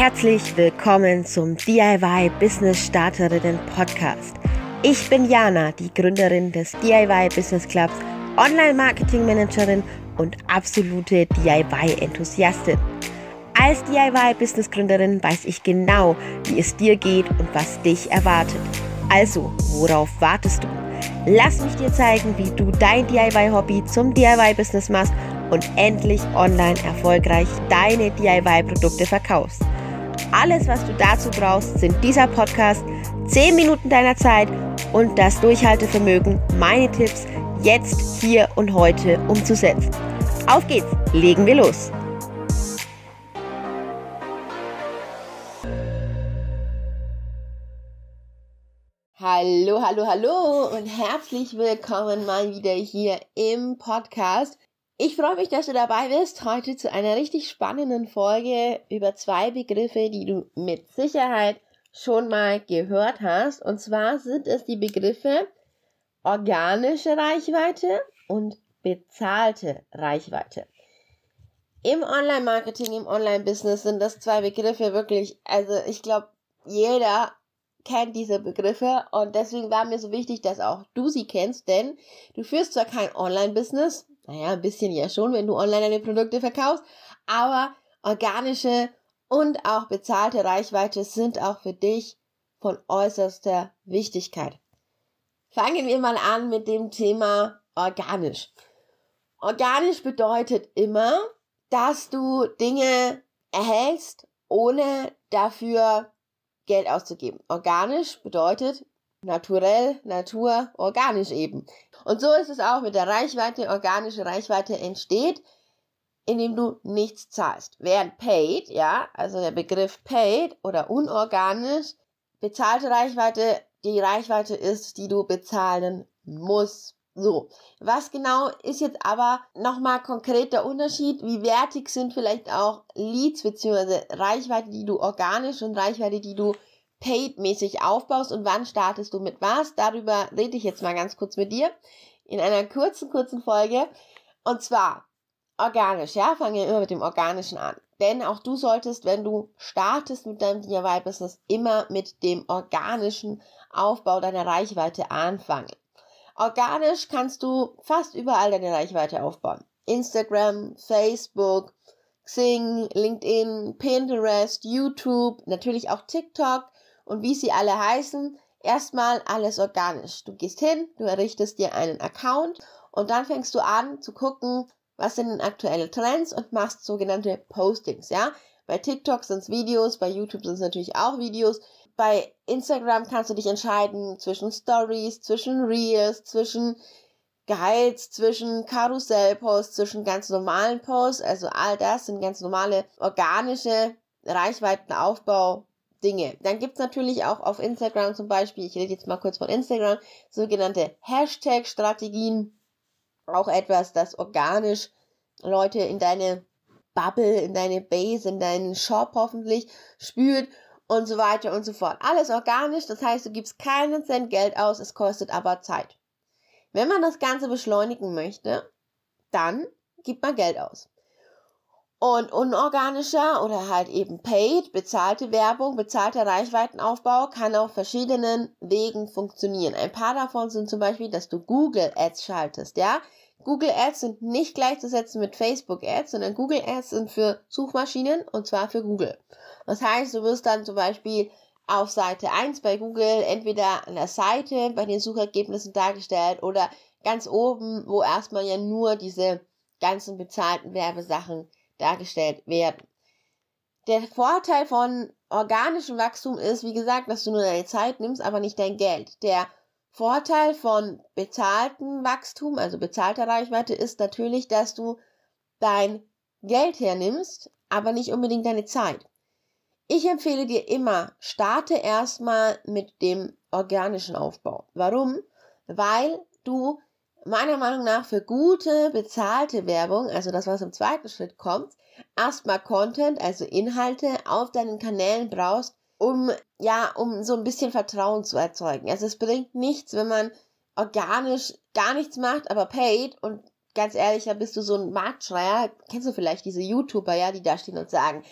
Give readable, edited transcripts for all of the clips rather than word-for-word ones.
Herzlich willkommen zum DIY-Business-Starterinnen-Podcast. Ich bin Jana, die Gründerin des DIY-Business-Clubs, Online-Marketing-Managerin und absolute DIY-Enthusiastin. Als DIY-Business-Gründerin weiß ich genau, wie es dir geht und was dich erwartet. Also, worauf wartest du? Lass mich dir zeigen, wie du dein DIY-Hobby zum DIY-Business machst und endlich online erfolgreich deine DIY-Produkte verkaufst. Alles, was du dazu brauchst, sind dieser Podcast, 10 Minuten deiner Zeit und das Durchhaltevermögen, meine Tipps jetzt, hier und heute umzusetzen. Auf geht's, legen wir los! Hallo, hallo, hallo und herzlich willkommen mal wieder hier im Podcast. Ich freue mich, dass du dabei bist, heute zu einer richtig spannenden Folge über 2 Begriffe, die du mit Sicherheit schon mal gehört hast. Und zwar sind es die Begriffe organische Reichweite und bezahlte Reichweite. Im Online-Marketing, im Online-Business sind das 2 Begriffe wirklich, also ich glaube, jeder kennt diese Begriffe und deswegen war mir so wichtig, dass auch du sie kennst, denn du führst zwar kein Online-Business, naja, ein bisschen ja schon, wenn du online deine Produkte verkaufst, aber organische und auch bezahlte Reichweite sind auch für dich von äußerster Wichtigkeit. Fangen wir mal an mit dem Thema organisch. Organisch bedeutet immer, dass du Dinge erhältst, ohne dafür Geld auszugeben. Organisch bedeutet naturell, Natur, organisch eben. Und so ist es auch mit der Reichweite. Organische Reichweite entsteht, indem du nichts zahlst. Während paid, ja, also der Begriff paid oder unorganisch, bezahlte Reichweite, die Reichweite ist, die du bezahlen musst. So, was genau ist jetzt aber nochmal konkret der Unterschied? Wie wertig sind vielleicht auch Leads bzw. Reichweite, die du organisch und Reichweite, die du paid-mäßig aufbaust und wann startest du mit was? Darüber rede ich jetzt mal ganz kurz mit dir in einer kurzen Folge. Und zwar organisch, ja, fangen wir immer mit dem Organischen an. Denn auch du solltest, wenn du startest mit deinem DIY-Business, immer mit dem organischen Aufbau deiner Reichweite anfangen. Organisch kannst du fast überall deine Reichweite aufbauen. Instagram, Facebook, Xing, LinkedIn, Pinterest, YouTube, natürlich auch TikTok und wie sie alle heißen. Erstmal alles organisch. Du gehst hin, du errichtest dir einen Account und dann fängst du an zu gucken, was sind denn aktuelle Trends und machst sogenannte Postings, ja. Bei TikTok sind es Videos, bei YouTube sind es natürlich auch Videos. Bei Instagram kannst du dich entscheiden zwischen Stories, zwischen Reels, zwischen Guides, zwischen Karussellposts, zwischen ganz normalen Posts. Also all das sind ganz normale organische Reichweitenaufbau-Dinge. Dann gibt es natürlich auch auf Instagram zum Beispiel, ich rede jetzt mal kurz von Instagram, sogenannte Hashtag-Strategien. Auch etwas, das organisch Leute in deine Bubble, in deine Base, in deinen Shop hoffentlich spült. Und so weiter und so fort. Alles organisch, das heißt, du gibst keinen Cent Geld aus, es kostet aber Zeit. Wenn man das Ganze beschleunigen möchte, dann gibt man Geld aus. Und unorganischer oder halt eben paid, bezahlte Werbung, bezahlter Reichweitenaufbau kann auf verschiedenen Wegen funktionieren. Ein paar davon sind zum Beispiel, dass du Google Ads schaltest, ja. Google Ads sind nicht gleichzusetzen mit Facebook Ads, sondern Google Ads sind für Suchmaschinen und zwar für Google. Das heißt, du wirst dann zum Beispiel auf Seite 1 bei Google entweder an der Seite bei den Suchergebnissen dargestellt oder ganz oben, wo erstmal ja nur diese ganzen bezahlten Werbesachen dargestellt werden. Der Vorteil von organischem Wachstum ist, wie gesagt, dass du nur deine Zeit nimmst, aber nicht dein Geld. Der Vorteil von bezahltem Wachstum, also bezahlter Reichweite, ist natürlich, dass du dein Geld hernimmst, aber nicht unbedingt deine Zeit. Ich empfehle dir immer, starte erstmal mit dem organischen Aufbau. Warum? Weil du meiner Meinung nach für gute, bezahlte Werbung, also das, was im zweiten Schritt kommt, erstmal Content, also Inhalte auf deinen Kanälen brauchst, um so ein bisschen Vertrauen zu erzeugen. Also es bringt nichts, wenn man organisch gar nichts macht, aber paid und ganz ehrlich, da bist du so ein Marktschreier, kennst du vielleicht diese YouTuber, ja, die da stehen und sagen,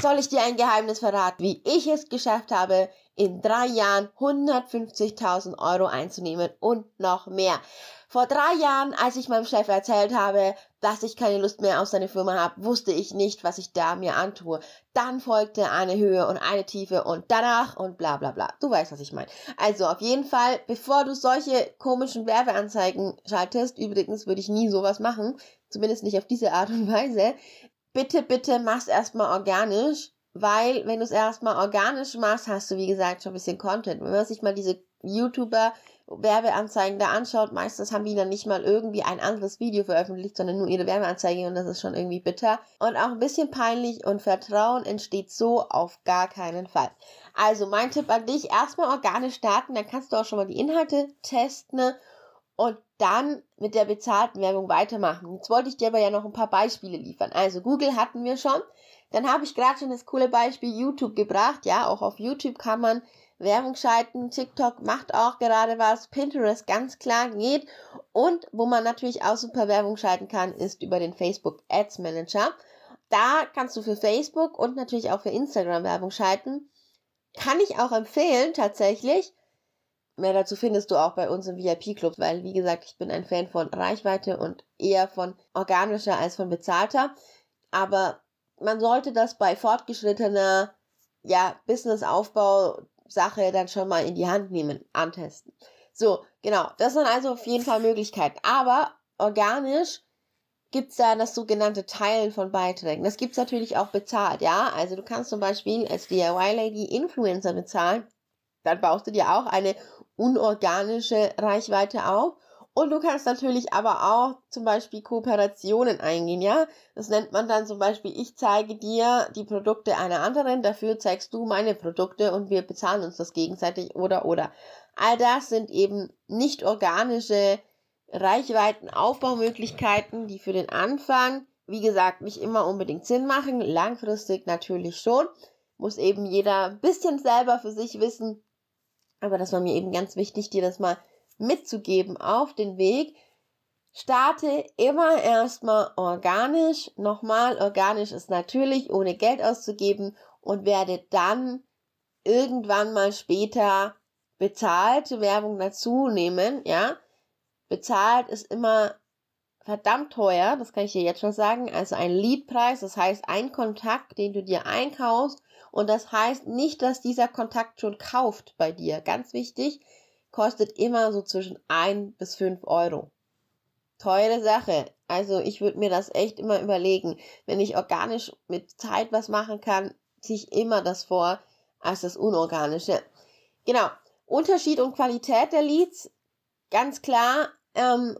soll ich dir ein Geheimnis verraten, wie ich es geschafft habe, in 3 Jahren 150.000 Euro einzunehmen und noch mehr. Vor 3 Jahren, als ich meinem Chef erzählt habe, dass ich keine Lust mehr auf seine Firma habe, wusste ich nicht, was ich da mir antue. Dann folgte eine Höhe und eine Tiefe und danach und bla bla bla. Du weißt, was ich meine. Also auf jeden Fall, bevor du solche komischen Werbeanzeigen schaltest, übrigens würde ich nie sowas machen, zumindest nicht auf diese Art und Weise, bitte, bitte mach's erstmal organisch, weil wenn du es erstmal organisch machst, hast du, wie gesagt, schon ein bisschen Content. Wenn man sich mal diese YouTuber Werbeanzeigen da anschaut, meistens haben die dann nicht mal irgendwie ein anderes Video veröffentlicht, sondern nur ihre Werbeanzeige und das ist schon irgendwie bitter und auch ein bisschen peinlich und Vertrauen entsteht so auf gar keinen Fall. Also mein Tipp an dich, erstmal organisch starten, dann kannst du auch schon mal die Inhalte testen und dann mit der bezahlten Werbung weitermachen. Jetzt wollte ich dir aber ja noch ein paar Beispiele liefern. Also Google hatten wir schon, dann habe ich gerade schon das coole Beispiel YouTube gebracht, ja, auch auf YouTube kann man Werbung schalten, TikTok macht auch gerade was, Pinterest ganz klar geht und wo man natürlich auch super Werbung schalten kann, ist über den Facebook Ads Manager. Da kannst du für Facebook und natürlich auch für Instagram Werbung schalten. Kann ich auch empfehlen, tatsächlich. Mehr dazu findest du auch bei uns im VIP-Club, weil wie gesagt, ich bin ein Fan von Reichweite und eher von organischer als von bezahlter. Aber man sollte das bei fortgeschrittener, ja, Businessaufbau Sache dann schon mal in die Hand nehmen, antesten. So, genau, das sind also auf jeden Fall Möglichkeiten. Aber organisch gibt es da das sogenannte Teilen von Beiträgen. Das gibt es natürlich auch bezahlt, ja. Also du kannst zum Beispiel als DIY-Lady Influencer bezahlen. Dann baust du dir auch eine unorganische Reichweite auf. Und du kannst natürlich aber auch zum Beispiel Kooperationen eingehen, ja. Das nennt man dann zum Beispiel, ich zeige dir die Produkte einer anderen, dafür zeigst du meine Produkte und wir bezahlen uns das gegenseitig oder. All das sind eben nicht organische Reichweitenaufbaumöglichkeiten, die für den Anfang, wie gesagt, nicht immer unbedingt Sinn machen, langfristig natürlich schon. Muss eben jeder ein bisschen selber für sich wissen. Aber das war mir eben ganz wichtig, dir das mal mitzugeben auf den Weg. Starte immer erstmal organisch. Nochmal, organisch ist natürlich, ohne Geld auszugeben und werde dann irgendwann mal später bezahlte Werbung dazu nehmen, ja. Bezahlt ist immer verdammt teuer, das kann ich dir jetzt schon sagen. Also ein Leadpreis, das heißt ein Kontakt, den du dir einkaufst und das heißt nicht, dass dieser Kontakt schon kauft bei dir. Ganz wichtig, kostet immer so zwischen 1 bis 5 Euro. Teure Sache. Also ich würde mir das echt immer überlegen. Wenn ich organisch mit Zeit was machen kann, ziehe ich immer das vor als das Unorganische. Genau. Unterschied und Qualität der Leads. Ganz klar,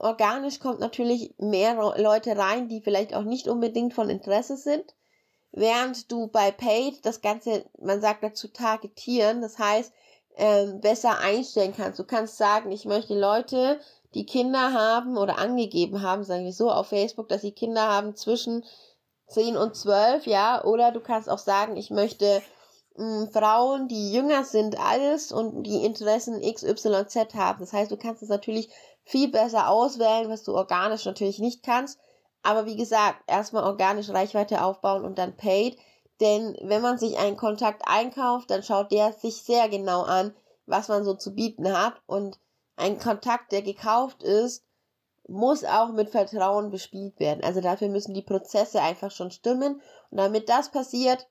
organisch kommt natürlich mehr Leute rein, die vielleicht auch nicht unbedingt von Interesse sind. Während du bei Paid das Ganze, man sagt dazu targetieren, das heißt, besser einstellen kannst. Du kannst sagen, ich möchte Leute, die Kinder haben oder angegeben haben, sagen wir so, auf Facebook, dass sie Kinder haben zwischen 10 und 12, ja, oder du kannst auch sagen, ich möchte Frauen, die jünger sind als und die Interessen XYZ haben. Das heißt, du kannst es natürlich viel besser auswählen, was du organisch natürlich nicht kannst, aber wie gesagt, erstmal organisch Reichweite aufbauen und dann Paid. Denn wenn man sich einen Kontakt einkauft, dann schaut der sich sehr genau an, was man so zu bieten hat. Und ein Kontakt, der gekauft ist, muss auch mit Vertrauen bespielt werden. Also dafür müssen die Prozesse einfach schon stimmen. Und damit das passiert,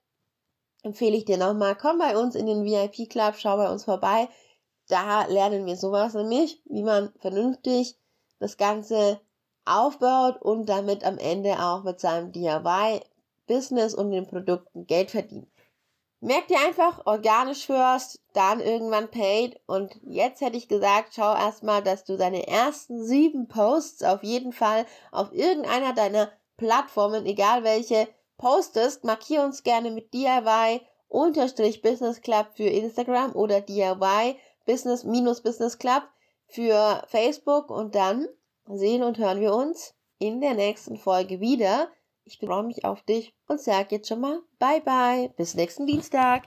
empfehle ich dir nochmal, komm bei uns in den VIP-Club, schau bei uns vorbei. Da lernen wir sowas nämlich, wie man vernünftig das Ganze aufbaut und damit am Ende auch mit seinem DIY Business und den Produkten Geld verdienen. Merk dir einfach, organisch first, dann irgendwann paid und jetzt hätte ich gesagt, schau erstmal, dass du deine ersten 7 Posts auf jeden Fall auf irgendeiner deiner Plattformen, egal welche, postest. Markier uns gerne mit DIY-Business-Club für Instagram oder DIY-Business-Club für Facebook und dann sehen und hören wir uns in der nächsten Folge wieder. Ich freue mich auf dich und sage jetzt schon mal Bye Bye. Bis nächsten Dienstag.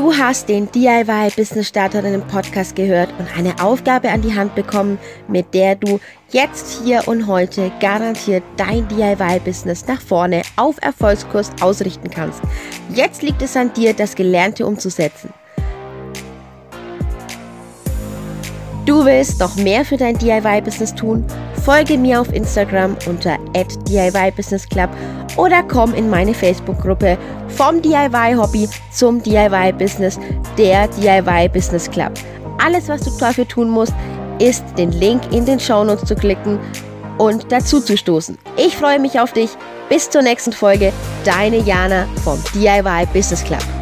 Du hast den DIY-Business-Starterinnen-Podcast gehört und eine Aufgabe an die Hand bekommen, mit der du jetzt, hier und heute garantiert dein DIY-Business nach vorne auf Erfolgskurs ausrichten kannst. Jetzt liegt es an dir, das Gelernte umzusetzen. Du willst noch mehr für dein DIY-Business tun? Folge mir auf Instagram unter @DIY-Business-Club oder komm in meine Facebook-Gruppe vom DIY-Hobby zum DIY-Business, der DIY-Business-Club. Alles, was du dafür tun musst, ist, den Link in den Shownotes zu klicken und dazu zu stoßen. Ich freue mich auf dich. Bis zur nächsten Folge. Deine Jana vom DIY-Business-Club.